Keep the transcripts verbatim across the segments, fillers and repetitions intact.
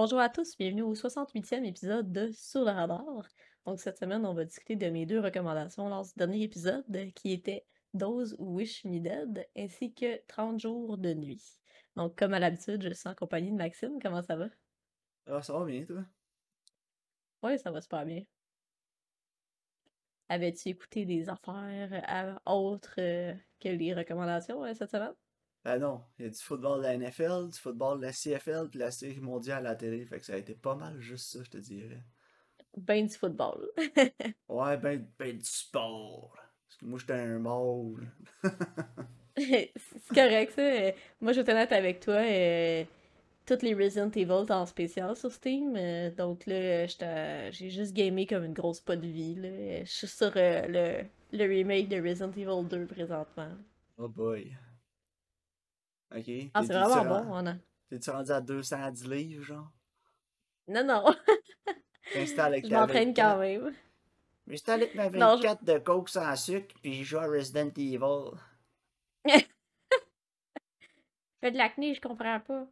Bonjour à tous, bienvenue au soixante-huitième épisode de Sous le Radar. Donc cette semaine, on va discuter de mes deux recommandations lors du dernier épisode qui étaient Those Wish Me Dead ainsi que trente jours de nuit. Donc comme à l'habitude, je suis en compagnie de Maxime, comment ça va? Ah, ça va bien, toi? Oui, ça va super bien. Avais-tu écouté des affaires euh, autres euh, que les recommandations euh, cette semaine? Ah euh, non, il y a du football de la N F L, du football de la C F L, puis la série mondiale à la télé, fait que ça a été pas mal juste ça, je te dirais. Ben du football. Ouais, ben, ben du sport. Parce que moi, j'étais un mâle. C'est correct, ça. Moi, je vais t'en être avec toi. Euh, toutes les Resident Evil t'es en spécial sur Steam. Euh, donc là, j'ai juste gamé comme une grosse pas de vie. Je suis sur euh, le, le remake de Resident Evil deux présentement. Oh boy. Ok. Ah, c'est vraiment bon, on a. T'es-tu rendu à deux cent dix livres, genre? Non, non. Je m'entraîne quand même. Mais j'étais avec ma vingt-quatre non, je... de coke sans sucre, puis j'ai joué à Resident Evil. J'ai de l'acné, je comprends pas.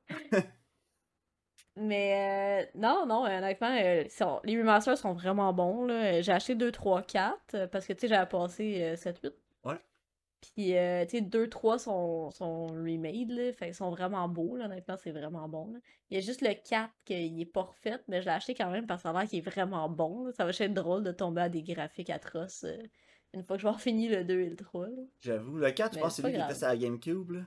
Mais euh, non, non, honnêtement, euh, sont, les remasters sont vraiment bons, là. J'ai acheté deux, trois, quatre, parce que, tu sais, j'avais passé euh, sept, huit. Ouais. Puis, euh, tu sais, deux, trois sont, sont remade, là. Fait qu'ils sont vraiment beaux, là. Honnêtement, c'est vraiment bon, là. Il y a juste le quatre qu'il est pas refait, mais je l'ai acheté quand même parce que ça a l'air qu'il est vraiment bon, là. Ça va être drôle de tomber à des graphiques atroces euh, une fois que je vais avoir fini le deux et le trois, là. J'avoue, le quatre, je pense que c'est lui qui était sur la Gamecube, là.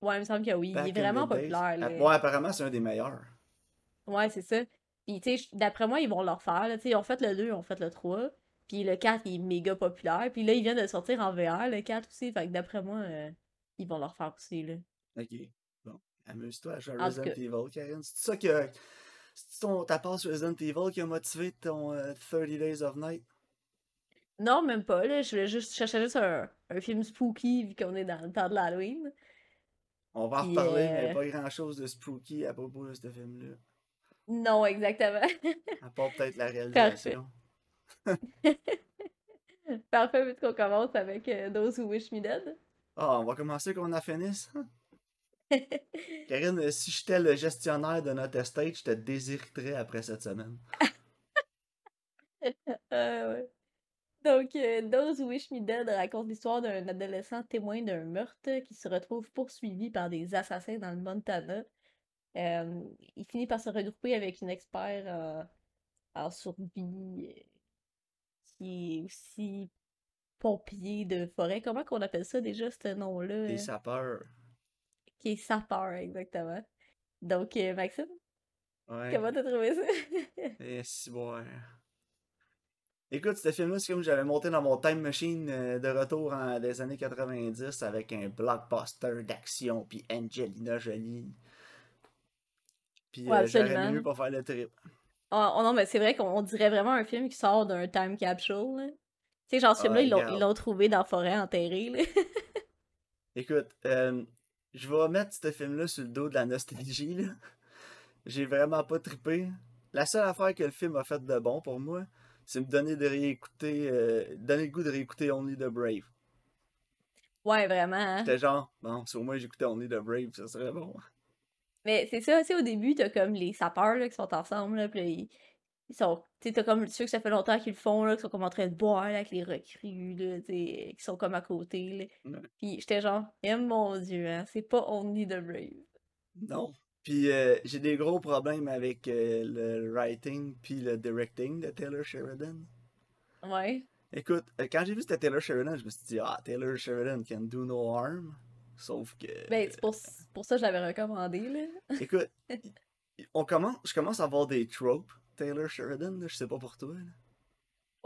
Ouais, il me semble que oui. Back il est vraiment populaire, là. Ouais, apparemment, c'est un des meilleurs. Ouais, c'est ça. Puis, tu sais, d'après moi, ils vont le refaire, là. Tu sais, ils ont fait le deux, ils ont fait le trois. Puis le quatre, il est méga populaire. Puis là, il vient de sortir en V R, le quatre aussi. Fait que d'après moi, euh, ils vont le refaire aussi, là. Ok. Bon. Amuse-toi à jouer à Resident Evil, Karine. C'est ça que... C'est ta passe Resident Evil qui a motivé ton euh, thirty days of night? Non, même pas, là. Je voulais juste... Je cherchais juste un, un film spooky, vu qu'on est dans le temps de l'Halloween. On va en reparler, euh... mais pas grand-chose de spooky à propos de ce film-là. Non, exactement. À part peut-être la réalisation. Parfait, vu qu'on commence avec euh, Those Who Wish Me Dead. Ah, oh, on va commencer qu'on en finisse. Karine, si j'étais le gestionnaire de notre estate, je te déshériterais après cette semaine. euh, ouais. Donc, euh, Those Who Wish Me Dead raconte l'histoire d'un adolescent témoin d'un meurtre qui se retrouve poursuivi par des assassins dans le Montana. Euh, il finit par se regrouper avec une experte euh, en survie. Qui est aussi pompier de forêt. Comment qu'on appelle ça déjà, ce nom-là? Des sapeurs. Qui est sapeur, exactement. Donc, Maxime, ouais. Comment t'as trouvé ça? Eh, si bon. Écoute, ce film-là, c'est comme j'avais monté dans mon time machine de retour en, des années quatre-vingt-dix avec un blockbuster d'action, puis Angelina Jolie. Puis ouais, euh, j'aurais mieux pour faire le trip. Oh non, mais c'est vrai qu'on dirait vraiment un film qui sort d'un time capsule. Tu sais, genre ce film-là, oh, ils l'ont trouvé dans la forêt enterrée. Là. Écoute, euh, je vais mettre ce film-là sur le dos de la nostalgie. Là. J'ai vraiment pas trippé. La seule affaire que le film a fait de bon pour moi, c'est me donner de réécouter, euh, donner le goût de réécouter Only the Brave. Ouais, vraiment. Hein? J'étais genre, bon, si au moins j'écoutais Only the Brave, ça serait bon. Mais c'est ça, tu sais, au début, t'as comme les sapeurs là, qui sont ensemble, là, puis ils, ils sont, tu sais, t'as comme ceux que ça fait longtemps qu'ils le font, là, qui sont comme en train de boire, là, avec les recrues, là, tu sais, qui sont comme à côté, là. Ouais. Puis j'étais genre, eh mon Dieu, hein, c'est pas Only the Brave. Non. Puis euh, j'ai des gros problèmes avec euh, le writing puis le directing de Taylor Sheridan. Ouais. Écoute, euh, quand j'ai vu c'était Taylor Sheridan, je me suis dit, ah, Taylor Sheridan can do no harm. Sauf que... Ben, c'est pour, pour ça que je l'avais recommandé, là. Écoute, on commence, je commence à avoir des tropes, Taylor Sheridan, là, je sais pas pour toi, là.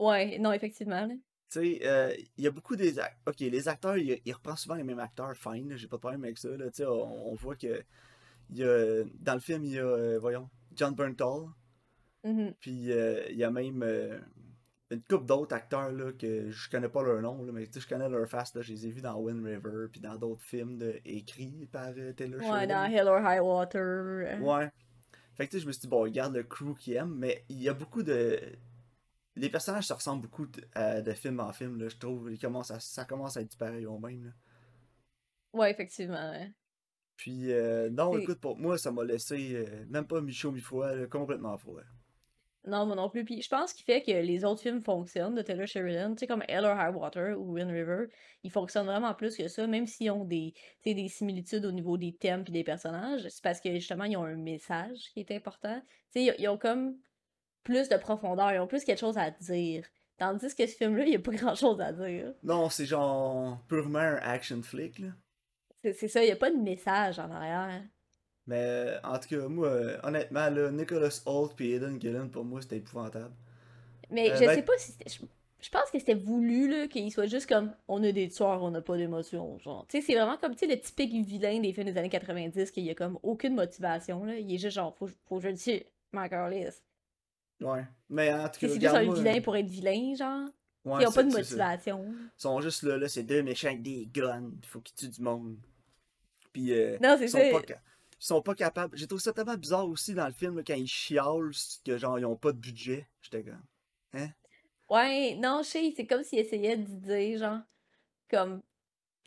Ouais, non, effectivement, là. Tu sais, euh, il y a beaucoup des... Ok, les acteurs, ils reprennent souvent les mêmes acteurs, fine, là, j'ai pas de problème avec ça, là. Tu sais, on, on voit que... Y a, dans le film, il y a, euh, voyons, John Bernthal. Mm-hmm. Puis il euh, y a même euh, une couple d'autres acteurs, là, que je connais pas leur nom, là, mais je connais leur face, là, je les ai vus dans Wind River, puis dans d'autres films de, écrits par euh, Taylor Sheridan. Ouais, dans Hell or High Water. Ouais. Fait que tu sais, je me suis dit, bon, regarde le crew qu'ils aiment, mais il y a beaucoup de... Les personnages se ressemblent beaucoup de, euh, de film en film, là, je trouve, ils commencent à, ça commence à être du pareil au même, là. Ouais, effectivement, ouais. Puis, euh, non, écoute, pour moi, ça m'a laissé euh, même pas mi-chaud, mi-froid, là, complètement froid. Non, moi non plus. Puis, je pense qu'il fait que les autres films fonctionnent de Taylor Sheridan, tu sais, comme Hell or High Water ou Wind River, ils fonctionnent vraiment plus que ça, même s'ils ont des, des similitudes au niveau des thèmes et des personnages. C'est parce que, justement, ils ont un message qui est important. Tu sais, ils ont comme plus de profondeur, ils ont plus quelque chose à dire. Tandis que ce film-là, il n'y a pas grand-chose à dire. Non, c'est genre purement un action flick, là. C'est ça, il n'y a pas de message en arrière. Mais euh, en tout cas, moi, euh, honnêtement, là, Nicolas Holt et Aiden Gillen, pour moi, c'était épouvantable. Mais euh, je ben... sais pas si c'était... Je, je pense que c'était voulu, là, qu'il soit juste comme « on a des tueurs, on n'a pas d'émotion », genre. Tu sais, c'est vraiment comme, tu sais, le typique vilain des films des années quatre-vingt-dix, qu'il n'y a comme aucune motivation, là. Il est juste genre « faut que je le tue, ma carlisse ». Ouais, mais en tout cas, c'est juste un vilain pour être vilain, genre. Ouais, ils n'ont pas de motivation. Ça. Ils sont juste là, là, c'est deux méchants avec des guns, il faut qu'ils tuent du monde. Puis, euh, non, c'est ils, sont ça. Pas, ils sont pas capables. J'ai trouvé ça tellement bizarre aussi dans le film là, quand ils chialent que genre ils ont pas de budget. J'étais comme. Hein? Ouais, non, je sais, c'est comme s'ils essayaient de dire, genre. Comme.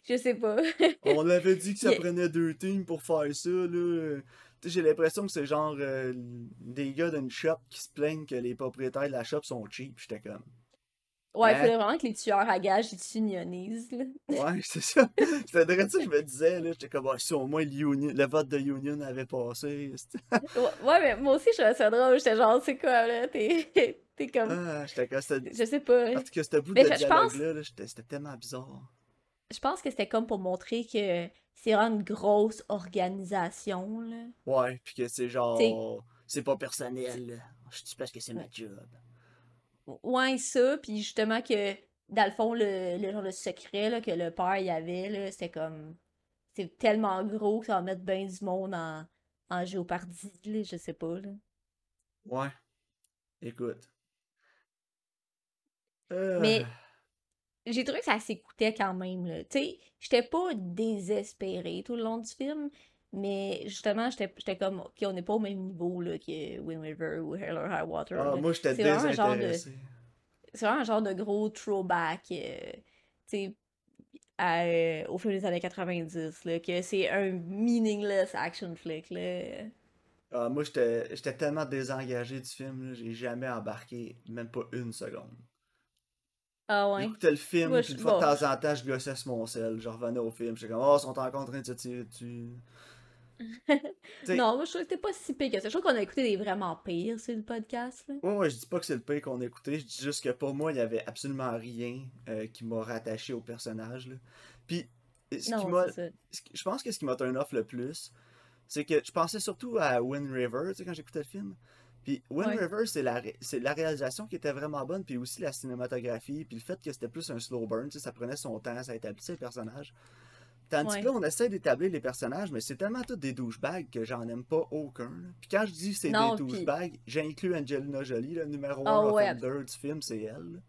Je sais pas. On avait dit que ça yeah. prenait deux teams pour faire ça, là. T'sais, j'ai l'impression que c'est genre euh, des gars d'une shop qui se plaignent que les propriétaires de la shop sont cheap. J'étais comme. Ouais, il hein? faudrait vraiment que les tueurs à gages s'unionisent, là. Ouais, c'est ça. C'est vrai ça que je me disais, là. J'étais comme, oh, si au moins l'union, le vote de Union avait passé. ouais, ouais, mais moi aussi, je trouvais ça drôle. J'étais genre, c'est quoi, là? T'es, t'es comme. Ah, j'étais comme. C'était... Je sais pas. En tout cas, ce bout mais de je, dialogue-là, je pense... là, j'étais... c'était tellement bizarre. Je pense que c'était comme pour montrer que c'est vraiment une grosse organisation, là. Ouais, pis que c'est genre. C'est, c'est pas personnel, là. Je dis parce que c'est ouais. ma job. Ouais, ça, puis justement que, dans le fond, le, le genre de secret là, que le père y avait, là, c'était comme... C'est tellement gros que ça va mettre bien du monde en, en géopardie, là, je sais pas, là. Ouais. Écoute. Euh... Mais j'ai trouvé que ça s'écoutait quand même, là. Tu sais, j'étais pas désespérée tout le long du film, mais justement, j'étais, j'étais comme, ok, on n'est pas au même niveau là, que Wind River ou Hell or High Water. Ah, moi, j'étais désintéressé. C'est vraiment un genre de gros throwback, euh, tu sais, au film des années quatre-vingt-dix, là, que c'est un meaningless action flick, là. Ah, moi, j'étais, j'étais tellement désengagé du film, là, j'ai jamais embarqué, même pas une seconde. Ah ouais? J'écoutais le film, moi, puis une fois bon. de temps en temps, je gossais sur mon sel, je revenais au film, j'étais comme, oh, ils sont encore en train de se tirer dessus. Non, moi je trouve que c'était pas si pire que ça. Je trouve qu'on a écouté des vraiment pires sur le podcast. Là. Ouais, ouais, je dis pas que c'est le pire qu'on a écouté. Je dis juste que pour moi, il y avait absolument rien euh, qui m'a rattaché au personnage. Là. Puis, ce non, qui m'a... je pense que ce qui m'a turn off le plus, c'est que je pensais surtout à Wind River, tu sais, quand j'écoutais le film. Puis Wind ouais. River, c'est la, ré... c'est la réalisation qui était vraiment bonne, puis aussi la cinématographie, puis le fait que c'était plus un slow burn, tu sais, ça prenait son temps, ça établissait le personnage. Tandis ouais. que là, on essaie d'établir les personnages, mais c'est tellement tous des douchebags que j'en aime pas aucun. Puis quand je dis c'est non, des douchebags, pis... j'inclus Angelina Jolie, le numéro un oh, ouais. offender du film, c'est elle.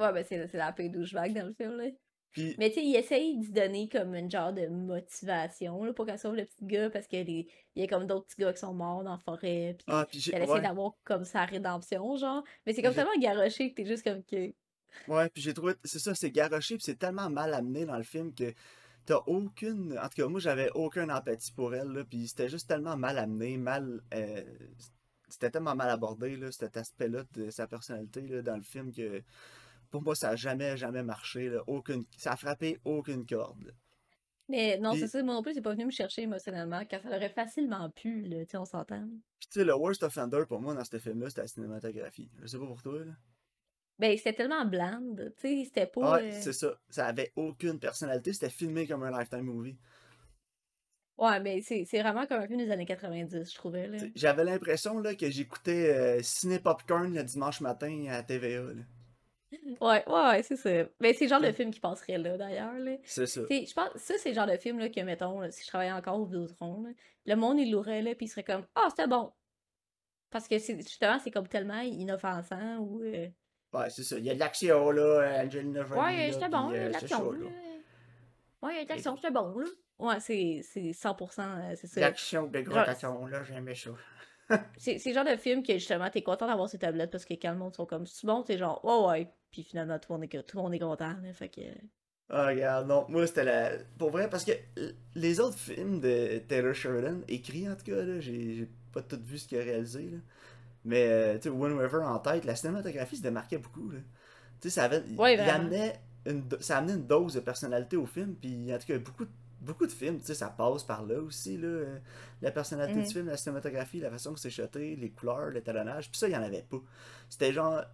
Ouais, ben c'est, c'est la pire douchebag dans le film, là. Pis... Mais tu sais, il essaye d'y donner comme une genre de motivation, là, pour qu'elle sauve le petit gars, parce qu'il les... y a comme d'autres petits gars qui sont morts dans la forêt, pis ah, pis elle essaie ouais. d'avoir comme sa rédemption, genre. Mais c'est comme j'ai... tellement garoché que t'es juste comme que... Ouais, pis j'ai trouvé... C'est ça, c'est garoché, pis c'est tellement mal amené dans le film que... T'as aucune... En tout cas, moi, j'avais aucune empathie pour elle, là, puis c'était juste tellement mal amené, mal... Euh... C'était tellement mal abordé, là, cet aspect-là de sa personnalité, là, dans le film, que pour moi, ça a jamais, jamais marché, là, aucune... Ça a frappé aucune corde, là. Mais non, pis... c'est ça, moi non plus, c'est pas venu me chercher émotionnellement, car ça aurait facilement pu, là, tu sais, on s'entend. Puis tu sais, le worst offender, pour moi, dans ce film-là, c'était la cinématographie. Je sais pas pour toi, là. Ben, c'était tellement blinde, tu sais, c'était pas... Ouais, euh... c'est ça. Ça avait aucune personnalité, c'était filmé comme un Lifetime movie. Ouais, mais c'est, c'est vraiment comme un film des années quatre-vingt-dix, je trouvais, là. T'sais, j'avais l'impression, là, que j'écoutais euh, Ciné Popcorn le dimanche matin à T V A, là. Ouais, ouais, ouais, c'est ça. Mais c'est le genre de film qui passerait là, d'ailleurs, là. C'est ça. T'sais, je pense, ça, c'est le genre de film, là, que, mettons, là, si je travaillais encore au Vidéotron, là, le monde, il l'aurait, là, pis il serait comme « Ah, oh, c'était bon! » Parce que, c'est, justement, c'est comme tellement inoffensant, ou... Euh... Ouais, c'est ça. Il y a de l'action, là. Angelina Jolie. Ouais, c'était bon, il y a de l'action. Ouais, il y a de l'action, c'était bon, là. Ouais, c'est, c'est cent pour cent, c'est ça. L'action de gros tâtons, là, j'aimais ça. c'est, c'est le genre de film que, justement, t'es content d'avoir ces tablettes parce que quand le monde sont comme, c'est bon, t'es genre, ouais, oh, ouais. Puis finalement, tout le monde est, tout le monde est content, là. Fait que. Ah, regarde, non, moi c'était la... Pour vrai, parce que les autres films de Taylor Sheridan, écrits en tout cas, là, j'ai pas tout vu ce qu'il a réalisé, là. Mais, euh, tu sais, Wind River en tête, la cinématographie se démarquait beaucoup, là. Tu sais, ça avait... Ouais, il amenait une, ça amenait une dose de personnalité au film, puis en tout cas, beaucoup, beaucoup de films, tu sais, ça passe par là aussi, là. Euh, la personnalité mm-hmm. du film, la cinématographie, la façon que c'est shoté, les couleurs, l'étalonnage, puis ça, il y en avait pas. C'était genre...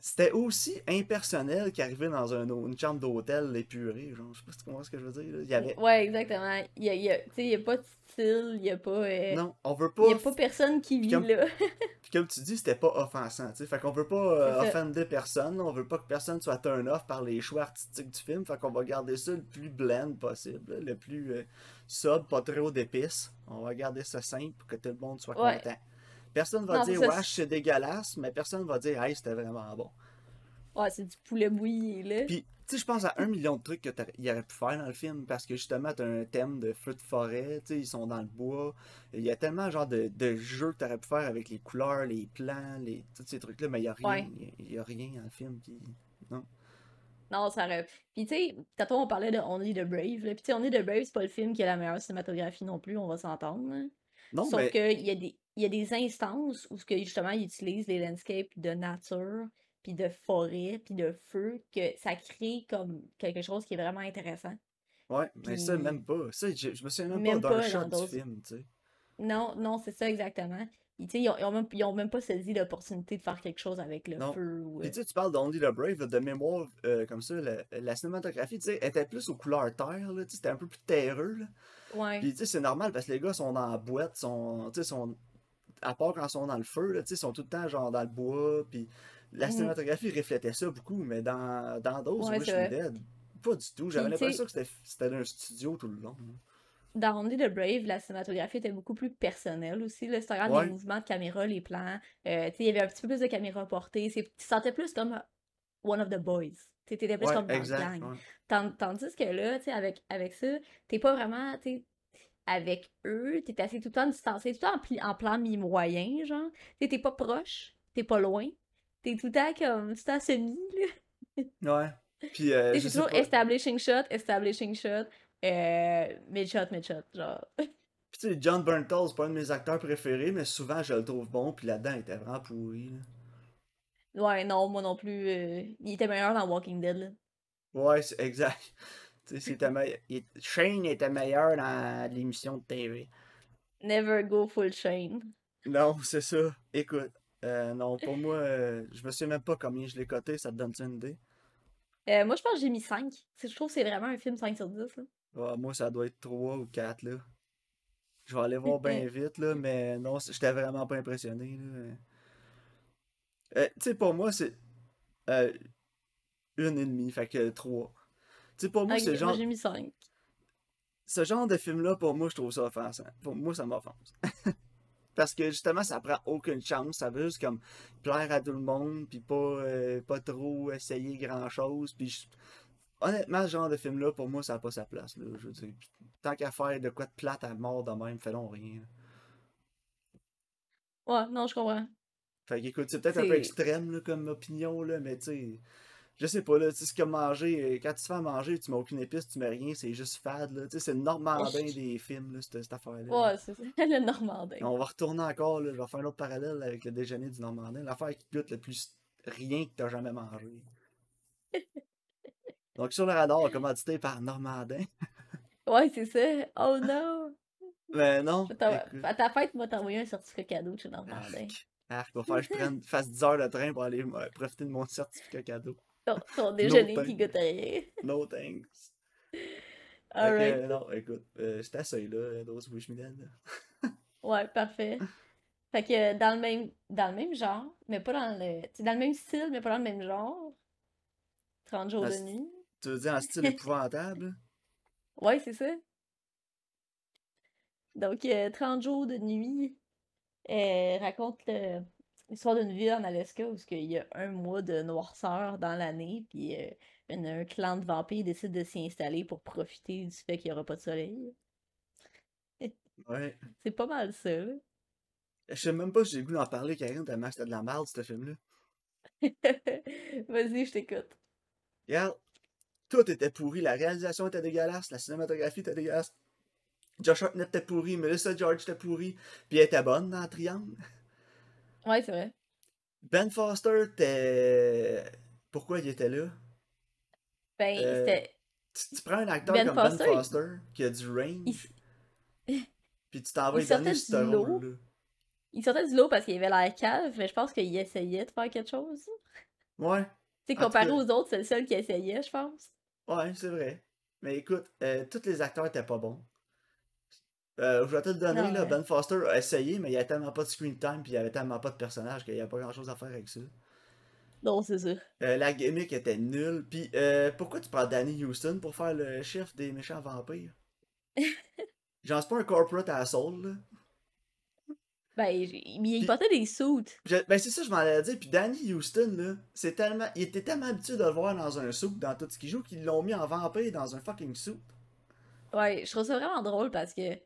C'était aussi impersonnel qu'arriver dans un, une chambre d'hôtel épurée, genre, je sais pas si tu comprends ce que je veux dire, là. Il y avait... Ouais, exactement. Il y a, il y a, tu sais, il y a pas de style, il y a pas... Euh... Non, on veut pas... Il y a pas personne qui vit comme... là. Puis comme tu dis, c'était pas offensant, tu sais, fait qu'on veut pas euh, offender personne, on veut pas que personne soit turn off par les choix artistiques du film, fait qu'on va garder ça le plus blend possible, là, le plus euh, sobre, pas trop d'épices, on va garder ça simple pour que tout le monde soit ouais. content. Personne va non, dire « Wesh, c'est dégueulasse », mais personne va dire « Hey, c'était vraiment bon ». Ouais, c'est du poulet bouilli, là. Puis, tu sais, je pense à un million de trucs qu'il aurait pu faire dans le film, parce que justement, t'as un thème de feu de forêt, tu sais, ils sont dans le bois. Il y a tellement, genre, de, de jeux que t'aurais pu faire avec les couleurs, les plans, les tous ces trucs-là, mais il y a rien, ouais. il y a rien dans le film qui... Non. Non, ça aurait... Puis, tu sais, tantôt, on parlait de Only the Brave, là. Puis, tu sais, Only the Brave, c'est pas le film qui a la meilleure cinématographie non plus, on va s'entendre, hein. Non, Sauf mais... qu'il y a des... Il y a des instances où justement ils utilisent les landscapes de nature, puis de forêt, puis de feu, que ça crée comme quelque chose qui est vraiment intéressant. Ouais, mais puis... ça, même pas. Ça, je, je me souviens même, même pas d'un shot du film, tu sais. Non, non, c'est ça exactement. Ils, ils, ont, ils, ont même, ils ont même pas saisi l'opportunité de faire quelque chose avec le non. feu. Ou, euh... tu tu parles d'Only the Brave, de mémoire, euh, comme ça, la, la cinématographie, tu sais, était plus aux couleurs terre, là, c'était un peu plus terreux, là. Ouais. Puis tu sais, c'est normal parce que les gars sont dans la boîte, sont, tu sais, sont... à part quand ils sont dans le feu, là, ils sont tout le temps genre dans le bois, puis la cinématographie mmh. reflétait ça beaucoup, mais dans, dans Those Wish Me Dead, pas du tout, j'avais l'impression que c'était d'un studio tout le long. Hein. Dans Only the Brave, la cinématographie était beaucoup plus personnelle aussi, là, c'était vraiment ouais. les mouvements de caméra, les plans, euh, il y avait un petit peu plus de caméra portée, tu sentais plus comme One of the Boys, tu t'étais plus ouais, comme dans exact, le gang. Ouais. Tand, tandis que là, avec, avec ça, t'es pas vraiment... T'sais, avec eux, t'es assez tout le temps distancé, tout le temps en, en plan mi-moyen, genre. T'es, t'es pas proche, t'es pas loin, t'es tout le temps comme, tout le temps semi, là. Ouais. Puis, euh, t'es toujours pas... establishing shot, establishing shot, euh, mid-shot, mid-shot, genre. Puis tu sais, John Bernthal, c'est pas un de mes acteurs préférés, mais souvent je le trouve bon, puis là-dedans, il était vraiment pourri, là. Ouais, non, moi non plus. Euh, il était meilleur dans Walking Dead, là. Ouais, c'est exact. Était me... il... Shane était meilleur dans l'émission de T V. Never go full Shane. Non, c'est ça. Écoute, euh, non, pour moi, euh, je me souviens même pas combien je l'ai coté, ça te donne-tu une idée? Euh, moi, je pense que j'ai mis cinq. Je trouve que c'est vraiment un film cinq sur dix. Là. Ouais, moi, ça doit être trois ou quatre. Là. Je vais aller voir bien vite, là, mais non, j'étais vraiment pas impressionné. Euh, tu sais, pour moi, c'est euh, une et demie, fait que trois. Tu sais, pour moi, okay, ce genre... moi j'ai mis cinq. Ce genre de film-là, pour moi, je trouve ça offensant. Pour moi, ça m'offense. Parce que, justement, ça prend aucune chance. Ça veut juste, comme, plaire à tout le monde, puis pas, euh, pas trop essayer grand-chose. Puis je... honnêtement, ce genre de film-là, pour moi, ça n'a pas sa place, là. Je veux dire, tant qu'à faire de quoi de plate à mort de même, faisons rien. Ouais, non, je comprends. Fait qu'écoute, c'est peut-être un peu extrême, là, comme opinion, là, mais tu sais... Je sais pas, là, tu sais, c'est comme manger, quand tu te fais manger, tu mets aucune épice, tu mets rien, c'est juste fade, là, tu sais, c'est le normandin des films, là, cette, cette affaire-là. Ouais, c'est ça, le normandin. On va retourner encore, là, je vais faire un autre parallèle avec le déjeuner du normandin, l'affaire qui goûte le plus rien que t'as jamais mangé. Donc, sur le radar, commandité par normandin. Ouais, c'est ça, oh non! Mais non! À ta fête, moi, t'as envoyé un certificat cadeau de chez normandin. Arc, va falloir que je prenne, fasse dix heures de train pour aller euh, profiter de mon certificat cadeau. Ton, ton déjeuner no qui goûte à rien. No thanks. Alright. Euh, non, écoute, euh, j'étais à seuil là, Those Wish Me Dead. Ouais, parfait. Fait que dans le même dans le même genre, mais pas dans le... T'sais, dans le même style, mais pas dans le même genre. trente jours de nuit. Tu veux dire en style épouvantable? Ouais, c'est ça. Donc, euh, trente jours de nuit euh, raconte... Euh... L'histoire d'une ville en Alaska où il y a un mois de noirceur dans l'année, puis euh, un clan de vampires décide de s'y installer pour profiter du fait qu'il n'y aura pas de soleil. Ouais. C'est pas mal ça, là. Je sais même pas si j'ai le goût d'en parler, Karine, tellement c'était de la merde, ce film-là. Vas-y, je t'écoute. Regarde, Tout était pourri, la réalisation était dégueulasse, la cinématographie était dégueulasse. Josh Hartnett était pourri, Melissa George était pourri, puis elle était bonne dans Triangle. Ouais, c'est vrai. Ben Foster était... Pourquoi il était là? Ben, euh, c'était... Tu, tu prends un acteur ben comme Foster, Ben Foster, il... qui a du range, il... puis tu t'en vas y donner ce rôle-là. Il sortait du lot parce qu'il avait l'air cave, mais je pense qu'il essayait de faire quelque chose. Ouais. Tu sais, comparé aux autres, c'est le seul qui essayait, je pense. Ouais, c'est vrai. Mais écoute, euh, tous les acteurs étaient pas bons. Euh, je vais te le donner, non, là, ouais. Ben Foster a essayé, mais il n'y avait tellement pas de screen time puis il n'y avait tellement pas de personnage qu'il n'y avait pas grand-chose à faire avec ça. Non, c'est sûr. Euh, la gimmick était nulle. Puis euh, pourquoi tu prends Danny Houston pour faire le chef des méchants vampires? Genre, c'est pas un corporate asshole, là. Ben, il portait des suits. Je, ben, c'est ça, je m'en allais dire. Puis Danny Houston, là, c'est tellement, il était tellement habitué de le voir dans un suit, dans tout ce qu'il joue, qu'ils l'ont mis en vampire dans un fucking suit. Ouais, je trouve ça vraiment drôle parce que, tu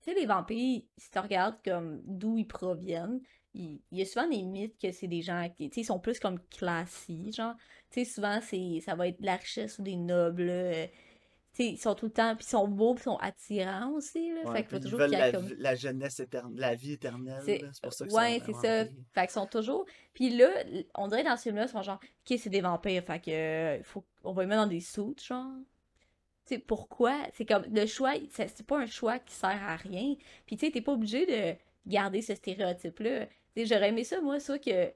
sais, les vampires, si tu regardes comme d'où ils proviennent, il y a souvent des mythes que c'est des gens, tu sais, ils sont plus comme classiques, genre. Tu sais, souvent, c'est, ça va être de la richesse ou des nobles. Euh, T'sais, ils sont tout le temps, puis ils sont beaux, puis ils sont attirants aussi, là. Ouais, fait faut toujours qu'ils la, comme... la jeunesse éternelle, la vie éternelle, c'est, c'est pour ça qu'ils ouais, sont... Ouais, c'est ça. Fait qu'ils sont toujours... Puis là, on dirait dans ce film-là, ils sont genre, OK, c'est des vampires, fait que faut... on va les mettre dans des suits, genre. Tu sais, pourquoi? C'est comme, le choix, c'est pas un choix qui sert à rien. Puis tu sais, t'es pas obligé de garder ce stéréotype-là. T'sais, j'aurais aimé ça, moi, ça que,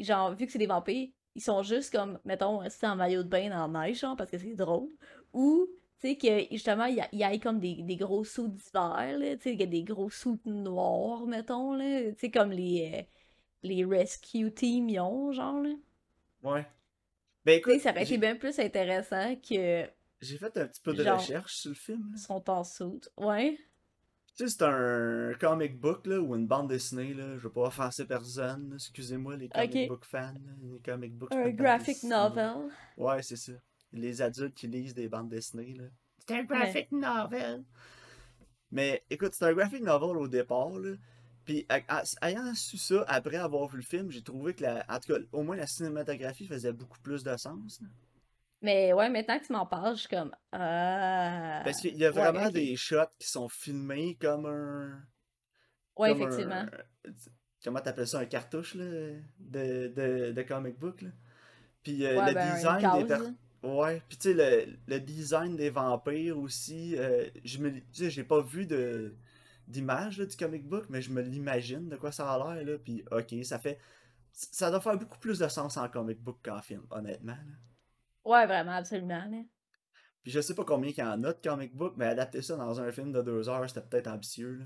genre, vu que c'est des vampires, ils sont juste comme, mettons, restés en maillot de bain, dans la neige, genre, parce que c'est drôle. Ou... Tu sais, que justement, il y a comme des, des gros sous d'hiver, là, tu sais, il y a des gros sous noirs, mettons, là, tu sais, comme les, les rescue teams, genre, là. Ouais. Ben écoute, t'sais, ça aurait été bien plus intéressant que... J'ai fait un petit peu de genre, recherche sur le film, là. Ils sont en sous, ouais. Tu sais, c'est un comic book, là, ou une bande dessinée, là, je veux pas offenser personne, là. Excusez-moi, les comic okay. book fans, les comic books... Un graphic novel. Ouais, c'est ça. Les adultes qui lisent des bandes dessinées, là. C'est un graphic ouais. novel! Mais écoute, c'est un graphic novel au départ, là. Puis, a- a- ayant su ça, après avoir vu le film, j'ai trouvé que, la, en tout cas, au moins la cinématographie faisait beaucoup plus de sens, là. Mais ouais, maintenant que tu m'en parles, je suis comme... Euh... Parce qu'il y a vraiment ouais, okay. des shots qui sont filmés comme un... Ouais, comme effectivement. Un... Comment t'appelles ça? Un cartouche, là? De, de, de comic book, là. Puis euh, ouais, le ben, design des personnes... Ouais, pis tu sais, le, le design des vampires aussi, euh, je me, tu sais, j'ai pas vu de, d'image là, du comic book, mais je me l'imagine de quoi ça a l'air, là, pis ok, ça fait, ça doit faire beaucoup plus de sens en comic book qu'en film, honnêtement, là. Ouais, vraiment, absolument, là. Pis je sais pas combien qu'il y en a de comic book, mais adapter ça dans un film de deux heures, c'était peut-être ambitieux, là.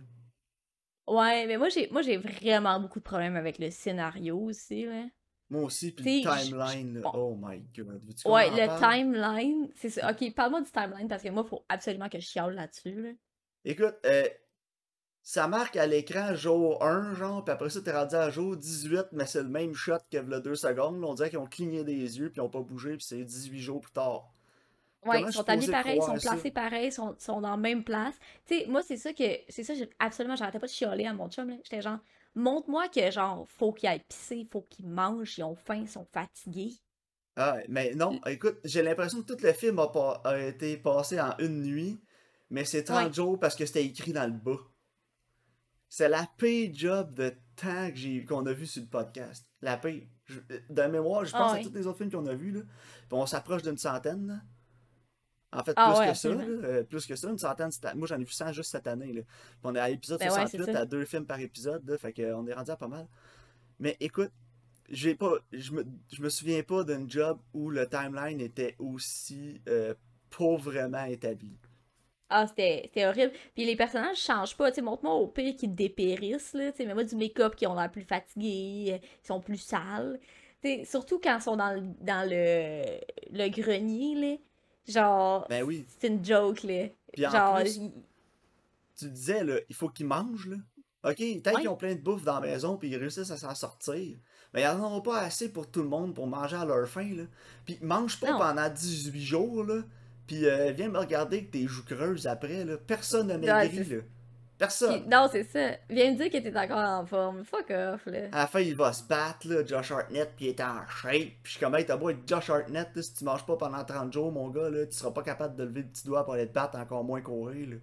Ouais, mais moi j'ai, moi j'ai vraiment beaucoup de problèmes avec le scénario aussi, là. Moi aussi, puis le timeline, je, je, bon. Oh my god. Veux-tu ouais, le parle? Timeline, c'est ça. Ok, parle-moi du timeline, parce que moi, il faut absolument que je chiale là-dessus, là. Écoute, euh, ça marque à l'écran jour un, genre, puis après ça, t'es rendu à jour dix-huit, mais c'est le même shot que le deux secondes. On dirait qu'ils ont cligné des yeux, puis ils ont pas bougé, puis c'est dix-huit jours plus tard. Ouais, ils sont habillés pareil, ils sont placés pareil, ils sont, sont dans la même place. Tu sais, moi, c'est ça que, c'est ça, j'ai, absolument, j'arrêtais pas de chialer à mon chum, là. J'étais genre... Montre-moi que, genre, faut qu'ils aillent pisser, faut qu'ils mangent, ils ont faim, ils sont fatigués. Ah, mais non, écoute, j'ai l'impression que tout le film a, pas, a été passé en une nuit, mais c'est trente ouais. jours parce que c'était écrit dans le bas. C'est la pire job de temps que j'ai, qu'on a vu sur le podcast. La pire. Je, de mémoire, je pense ah, ouais. à tous les autres films qu'on a vus, là. Puis on s'approche d'une centaine, là. En fait, ah, plus ouais, que absolument. ça, là, euh, plus que ça, une centaine, moi j'en ai vu cent juste cette année, là. On est à l'épisode ben soixante-huit, ouais, à deux films par épisode, là, fait qu'on est rendu à pas mal. Mais écoute, j'ai pas, je me, je me souviens pas d'une job où le timeline était aussi euh, pauvrement établi. Ah, c'était, c'était horrible. Puis les personnages changent pas, tu sais, montre-moi au pire qu'ils dépérissent, là, tu sais, mais moi du make-up qui ont l'air plus fatigués, qui sont plus sales, tu sais, surtout quand ils sont dans le, dans le, le grenier, là. Genre, ben oui. c'est une joke, là. Puis genre, en plus, il... tu disais, là, il faut qu'ils mangent, là. Ok, peut-être ouais. qu'ils ont plein de bouffe dans la maison, puis ils réussissent à s'en sortir. Mais ils n'en ont pas assez pour tout le monde pour manger à leur faim, là. Puis ils mangent pas non. pendant dix-huit jours, là. Puis euh, viens me regarder avec tes joues creuses après, là. Personne n'a maigri, ouais, là. Personne. Pis, non, c'est ça. Viens me dire que t'es encore en forme. Fuck off, là. À la fin, il va se battre, là, Josh Hartnett, pis il est en shape. Pis je suis comme, hey, t'as beau être Josh Hartnett, là, si tu manges pas pendant trente jours, mon gars, là, tu seras pas capable de lever le petit doigt pour aller te battre, encore moins courir, là.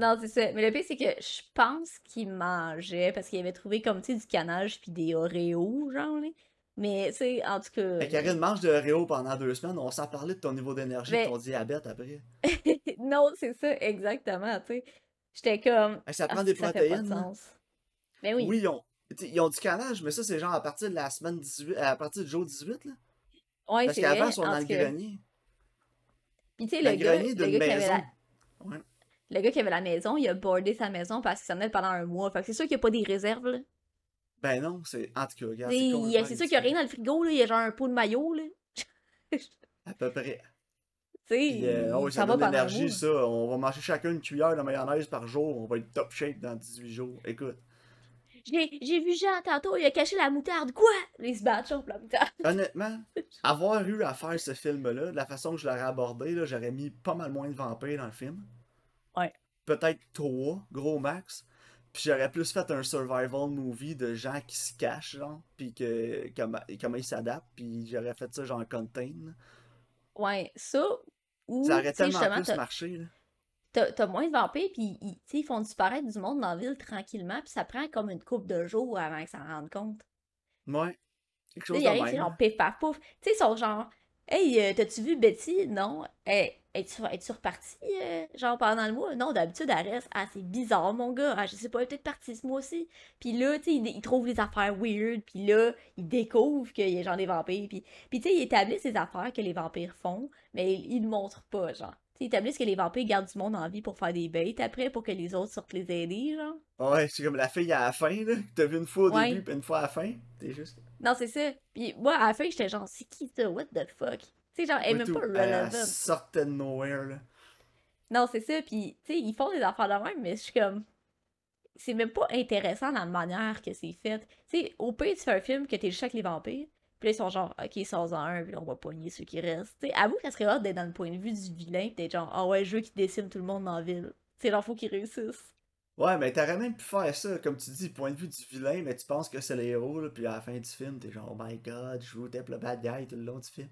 Non, c'est ça. Mais le pire, c'est que je pense qu'il mangeait, parce qu'il avait trouvé, comme, tu sais, du canage pis des Oreos, genre, là. Mais, tu sais, en tout cas... Fait qu'Arine mange de Réo pendant deux semaines, on s'en parlait de ton niveau d'énergie, mais... de ton diabète après. Non, c'est ça, exactement, tu sais. J'étais comme... Ça prend ah, des ça protéines. Pas de sens. Mais oui. Oui, ils ont, ils ont du canage, mais ça, c'est genre à partir de la semaine dix-huit, à partir du jour dix-huit, là. Ouais, parce qu'avant, ils sont dans le que... grenier. Puis, tu sais, le, le gars... Le gars, maison. La... Ouais. Le gars qui avait la maison, il a boardé sa maison parce qu'il s'en allait pendant un mois. Fait que c'est sûr qu'il n'y a pas des réserves, là. Ben non, c'est... En tout cas, regarde, c'est complètement... C'est sûr qu'il n'y a rien dans le frigo, là. Il y a genre un pot de maillot, là. À peu près. Tu sais, euh, oh, ça, ça va donne l'énergie, ça. On va manger chacun une cuillère de mayonnaise par jour. On va être top shape dans dix-huit jours. Écoute. J'ai vu Jean tantôt, il a caché la moutarde. Quoi? Il se bat chaud pour la moutarde. Honnêtement, avoir eu à faire ce film-là, de la façon que je l'aurais abordé, là, j'aurais mis pas mal moins de vampires dans le film. Ouais. Peut-être trois, gros max. Puis j'aurais plus fait un survival movie de gens qui se cachent, genre, pis que, comment, comment ils s'adaptent, pis j'aurais fait ça genre contain. Ouais, ça, ou... Ça aurait tellement plus marché, là. T'as, t'as moins de vampires, pis ils, ils font disparaître du monde dans la ville tranquillement, pis ça prend comme une couple de jours avant qu'ils s'en rendent compte. Ouais, quelque chose de même. Ils arrivent, pif, paf, pouf. Tu sais, ils sont genre, « Hey, t'as-tu vu Betty? Non. Hey, es-tu, es-tu repartie, euh, genre, pendant le mois? Non, d'habitude, elle reste. Ah, c'est bizarre, mon gars. Ah, je sais pas, elle est peut-être partie ce mois aussi. » Puis là, tu sais, il, il trouve les affaires weird. Puis là, il découvre qu'il y a genre des vampires. Puis, puis tu sais, il établit ces affaires que les vampires font, mais il ne montre pas, genre. Tu sais, ils établissent que les vampires gardent du monde en vie pour faire des bêtes après, pour que les autres sortent les aider, genre. Ouais, c'est comme la fille à la fin, là. T'as vu une fois au ouais. début, puis une fois à la fin. T'es juste... Non, c'est ça. Puis moi, à la fin, j'étais genre, c'est qui ça? What the fuck? Tu sais, genre, elle est même pas relevant. Elle sortait de nowhere, là. Non, c'est ça. Puis, tu sais, ils font des affaires de même, mais je suis comme... C'est même pas intéressant dans la manière que c'est fait. Tu sais, au pire, tu fais un film que t'es juste avec les vampires, puis là, ils sont genre, OK, sors-en un, puis là, on va pogner ceux qui restent. Tu sais, avoue que ça serait hâte d'être dans le point de vue du vilain, pis d'être genre, ah ouais, je veux qu'ils déciment tout le monde en ville. Tu sais, genre, faut qu'ils réussissent. Ouais, mais t'aurais même pu faire ça, comme tu dis, point de vue du vilain, mais tu penses que c'est le héros, là, puis à la fin du film, t'es genre, oh my god, je vous tape le bad guy tout le long du film.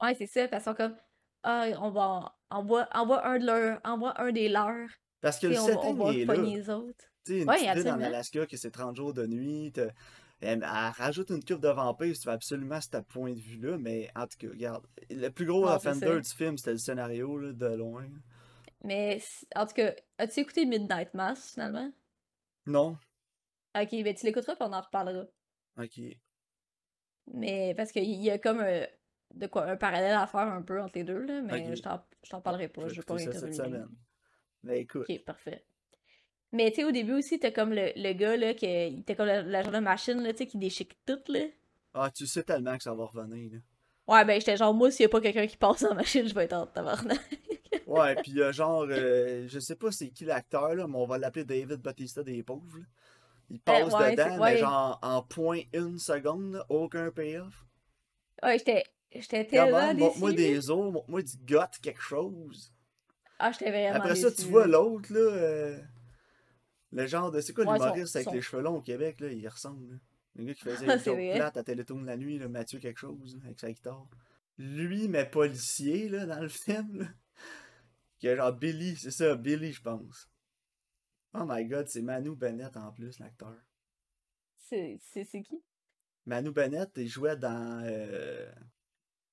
Ouais, c'est ça, parce qu'on comme, ah, on va, envoie, envoie un de leurs, envoie un des leurs. Parce que le setting on, on est là. Les autres. T'sais, une ouais, petite ville en Alaska que c'est trente jours de nuit, elle, elle rajoute une coupe de vampires, si tu veux absolument ce point de vue-là, mais en tout cas, regarde, le plus gros ouais, offender du film, c'était le scénario, là, de loin. Mais, en tout cas, as-tu écouté Midnight Mass, finalement? Non. Ok, ben tu l'écouteras puis on en reparlera. Ok. Mais, parce qu'il y a comme un, de quoi, un parallèle à faire un peu entre les deux, là, mais okay. je, t'en, je t'en parlerai pas, je, je vais pas intervenir. Mais écoute. Ok, parfait. Mais, tu sais, au début aussi, t'as comme le, le gars, là, qui était comme la, la genre de machine, là, tu sais, qui déchique tout, là. Ah, tu sais tellement que ça va revenir, là. Ouais, ben, j'étais genre, moi, s'il y a pas quelqu'un qui passe en machine, je vais être en tabarnak. Ouais, pis euh, genre, euh, je sais pas c'est qui l'acteur, là, mais on va l'appeler David Bautista des pauvres, là. Il passe euh, ouais, dedans, mais ouais. genre, en point une seconde, là, aucun payoff. Ouais, j'étais, j'étais tellement déçu. Montre-moi des os, montre-moi du goth, quelque chose. Ah, j'étais vraiment Après déçu. Ça, tu vois l'autre, là, euh, le genre de, c'est quoi ouais, l'humoriste avec son... les cheveux longs au Québec, là, il ressemble, là. Le gars qui faisait une joke plate à Télétoon la nuit, là, Mathieu quelque chose, là, avec sa guitare. Lui, mais policier, là, dans le film, là. Qui est genre Billy, c'est ça, Billy, je pense. Oh my god, c'est Manu Bennett en plus, l'acteur. C'est, c'est, c'est qui? Manu Bennett, il jouait dans... Euh,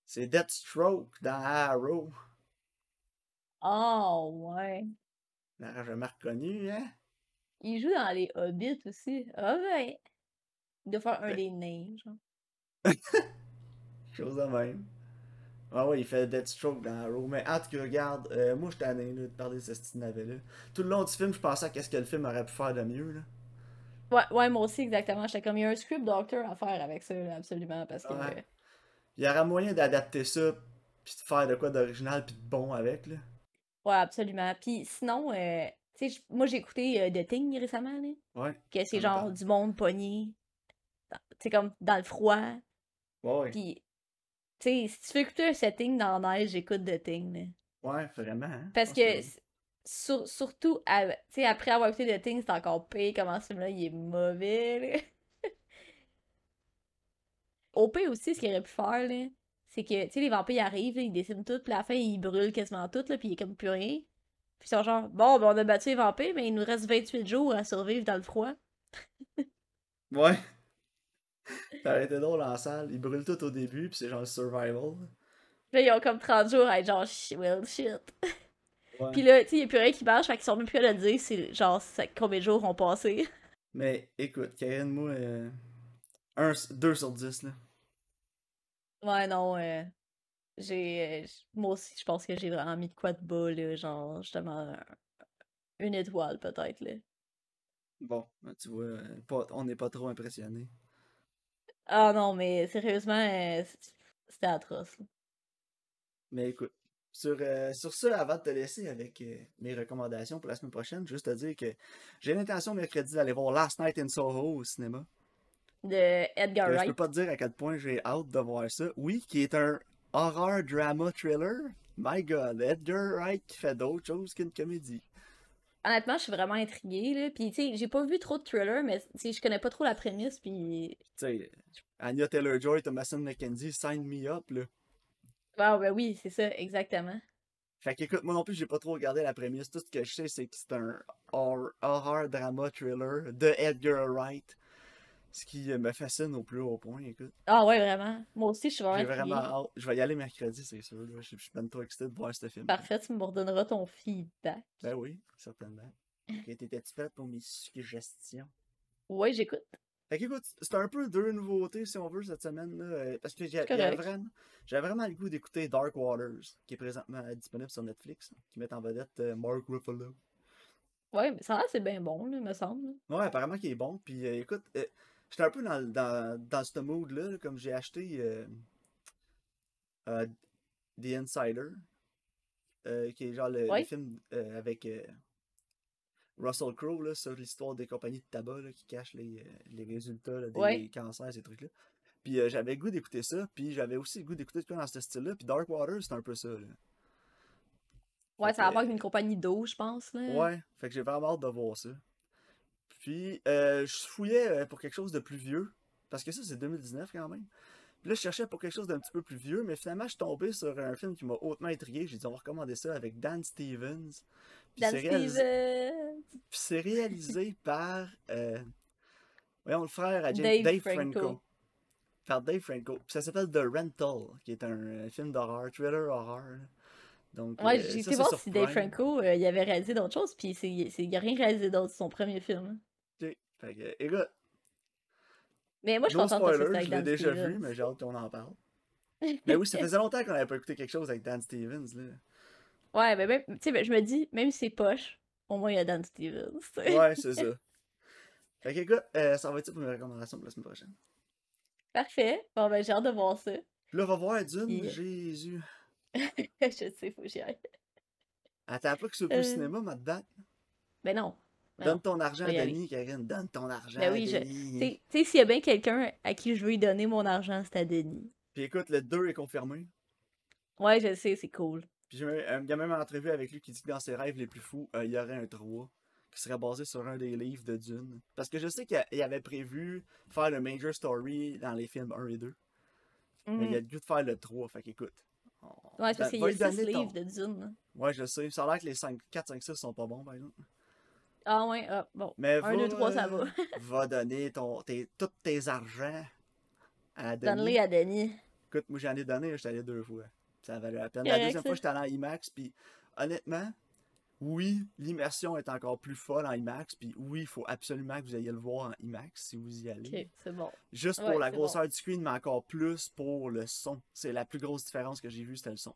c'est Deathstroke dans Arrow. Oh, ouais. Là, je m'ai reconnu, hein? Il joue dans les Hobbits aussi. Ah oh, ouais! Il doit faire un ouais. des nains, genre. Chose de même. Ah ouais, il fait Deathstroke dans Arrow, mais en tout cas, regarde, euh, moi je tanné de parler de ce style navet-là. Tout le long du film, je pensais à qu'est-ce que le film aurait pu faire de mieux, là. Ouais, ouais, moi aussi, exactement. J'étais comme, il y a un script doctor à faire avec ça, là, absolument, parce que... Ouais. Euh... Il y aura moyen d'adapter ça, puis de faire de quoi d'original, puis de bon avec, là. Ouais, absolument. Puis sinon, euh, tu sais, moi j'ai écouté euh, The Thing récemment, là. Ouais. Que c'est genre parle. Du monde pogné, c'est comme dans le froid. Ouais, ouais. Puis... Tu sais, si tu veux écouter un setting dans la neige, j'écoute The Thing, là. Ouais, vraiment. Hein? Parce que, que sur, surtout, à, après avoir écouté The Thing, c'est encore pire comment ce film-là, il est mauvais. Au pire aussi, ce qu'il aurait pu faire, là, c'est que, tu sais, les vampires, ils arrivent, là, ils déciment tout, puis à la fin, ils brûlent quasiment tout, là, puis il n'y a comme plus rien. Puis ils sont genre, bon, ben on a battu les vampires, mais il nous reste vingt-huit jours à survivre dans le froid. Ouais. Ça aurait été drôle en salle. Ils brûlent tout au début, puis c'est genre le survival. Puis là, ils ont comme trente jours à être genre, well, shit. Ouais. Puis là, tu sais, il n'y a plus rien qui marche, fait qu'ils sont même plus à le dire, c'est genre combien de jours ont passé. Mais écoute, Karine, moi, euh, deux sur dix, là. Ouais, non, euh, j'ai. Euh, moi aussi, je pense que j'ai vraiment mis de quoi de bas, là, genre, justement, une étoile, peut-être, là. Bon, tu vois, pas, on n'est pas trop impressionnés. Ah non, mais sérieusement, euh, c'était atroce, là. Mais écoute, sur, euh, sur ce, avant de te laisser avec euh, mes recommandations pour la semaine prochaine, juste te dire que j'ai l'intention mercredi d'aller voir Last Night in Soho au cinéma. De Edgar Wright. Euh, je peux pas te dire à quel point j'ai hâte de voir ça. Oui, qui est un horror, drama, thriller. My God, Edgar Wright qui fait d'autres choses qu'une comédie. Honnêtement, je suis vraiment intriguée, là. Puis, tu sais, j'ai pas vu trop de thriller, mais je connais pas trop la prémisse, puis... Tu sais, Anya Taylor-Joy, Thomas McKenzie, sign me up, là. Wow, ben oui, c'est ça, exactement. Fait qu'écoute, moi non plus, j'ai pas trop regardé la prémisse. Tout ce que je sais, c'est que c'est un horror, horror drama, thriller de Edgar Wright. Ce qui me fascine au plus haut point, écoute. Ah ouais, vraiment. Moi aussi, je suis vraiment... J'ai vraiment hâte. Je vais y aller mercredi, c'est sûr. Là. Je suis même trop excité de voir ce film. Parfait, tu me redonneras ton feedback. Ben oui, certainement. Okay, t'étais-tu prête pour mes suggestions? Ouais, j'écoute. Fait qu'écoute, c'est un peu deux nouveautés, si on veut, cette semaine-là. Parce que j'avais vraiment, vraiment le goût d'écouter Dark Waters, qui est présentement disponible sur Netflix, qui met en vedette Mark Ruffalo. Ouais, mais ça a l'air c'est bien bon, là, me semble. Ouais, apparemment qu'il est bon. Puis euh, écoute... Euh, J'étais un peu dans, dans, dans ce mood-là, comme j'ai acheté euh, euh, The Insider, euh, qui est genre le, ouais. le film euh, avec euh, Russell Crowe là, sur l'histoire des compagnies de tabac là, qui cachent les, les résultats là, des ouais. cancers, ces trucs-là. Puis euh, j'avais le goût d'écouter ça, puis j'avais aussi le goût d'écouter tout dans ce style-là, puis Dark Waters, c'est un peu ça. Là. Ouais, fait ça a à voir avec une compagnie d'eau, je pense. Là. Ouais, fait que j'ai vraiment hâte de voir ça. Puis, euh, je fouillais pour quelque chose de plus vieux, parce que ça, c'est deux mille dix-neuf quand même. Puis là, je cherchais pour quelque chose d'un petit peu plus vieux, mais finalement, je suis tombé sur un film qui m'a hautement intrigué. J'ai dit, on va recommander ça avec Dan Stevens. Puis Dan Stevens! Réalisé... Puis c'est réalisé par, euh... voyons, le frère à James, Dave, Dave Franco. Franco. Par Dave Franco. Puis ça s'appelle The Rental, qui est un film d'horreur, thriller horreur. Donc, ouais, euh, j'ai été voir si Dave Franco, euh, il avait réalisé d'autres choses, puis c'est, c'est, il n'a rien réalisé d'autre, c'est son premier film. Okay. Fait que, écoute. Mais moi, je suis contente de faire ça avec Dan Stevens. Je l'ai déjà vu, mais j'ai hâte qu'on en parle. Mais oui, ça faisait longtemps qu'on n'avait pas écouté quelque chose avec Dan Stevens, là. Ouais, mais même, tu sais, je me dis, même si c'est poche, au moins il y a Dan Stevens. Ouais, c'est ça. Fait que, écoute, euh, ça va être pour mes recommandations pour la semaine prochaine. Parfait. Bon, ben, j'ai hâte de voir ça. Là, va voir Dune, yeah. Jésus. Je sais, faut que j'y aille. Attends pas que ce soit plus euh... cinéma, ma date. Ben non. Donne non, ton argent à Denis, Karine. Donne ton argent ben à oui, Denis. Tu sais, s'il y a bien quelqu'un à qui je veux lui donner mon argent, c'est à Denis. Puis écoute, le deux est confirmé. Ouais, je sais, c'est cool. Puis il euh, y a même une entrevue avec lui qui dit que dans ses rêves les plus fous, il euh, y aurait un trois qui serait basé sur un des livres de Dune. Parce que je sais qu'il avait prévu faire le Major Story dans les films un et deux. Mm. Mais il a le goût de faire le trois, fait qu'écoute. On... Ouais, c'est parce qu'il y a six livres de Dune. Ouais, je sais. Ça a l'air que les quatre, cinq, six sont pas bons, par exemple. Ah ouais, euh, bon. Mais un, deux, trois, ça va. Va donner ton, tes, tous tes argents à Denis. Donne-les à Denis. Écoute, moi j'en ai donné, j'étais allé deux fois. Ça valait la peine. Correct, la deuxième ça. fois, j'étais allé en IMAX, puis honnêtement, oui, l'immersion est encore plus folle en IMAX, puis oui, il faut absolument que vous ayez le voir en IMAX si vous y allez. Ok, c'est bon. Juste pour ouais, la grosseur bon. du screen, mais encore plus pour le son. C'est la plus grosse différence que j'ai vue, c'était le son.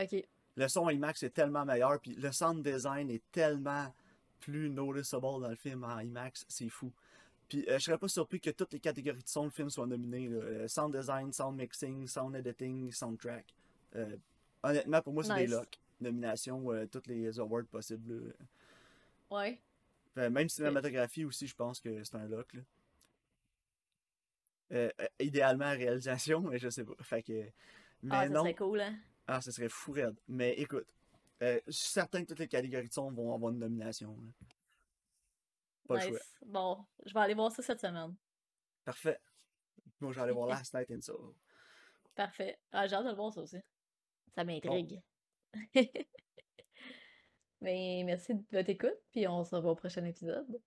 Ok. Le son en IMAX est tellement meilleur, puis le sound design est tellement plus noticeable dans le film en IMAX, c'est fou. Puis euh, je serais pas surpris que toutes les catégories de son du film soient nominées. Là. Sound design, sound mixing, sound editing, soundtrack. Euh, honnêtement, pour moi, c'est nice. Des locks. Nomination, euh, toutes les awards possibles. Là. Ouais. Enfin, même cinématographie aussi, je pense que c'est un lock. Là. Euh, euh, idéalement, réalisation, mais je sais pas. Fait que, mais ah, ça non. serait cool, hein? Ah, ça serait fou raide. Mais écoute, Euh, je suis certain que toutes les catégories de son vont avoir une nomination. Là. Pas nice. Chouette. Bon, je vais aller voir ça cette semaine. Parfait. Moi, je vais aller voir Last Night in Soho. Parfait. Ah, j'ai hâte de le voir ça aussi. Ça m'intrigue. Bon. Mais merci de votre écoute, puis on se revoit au prochain épisode.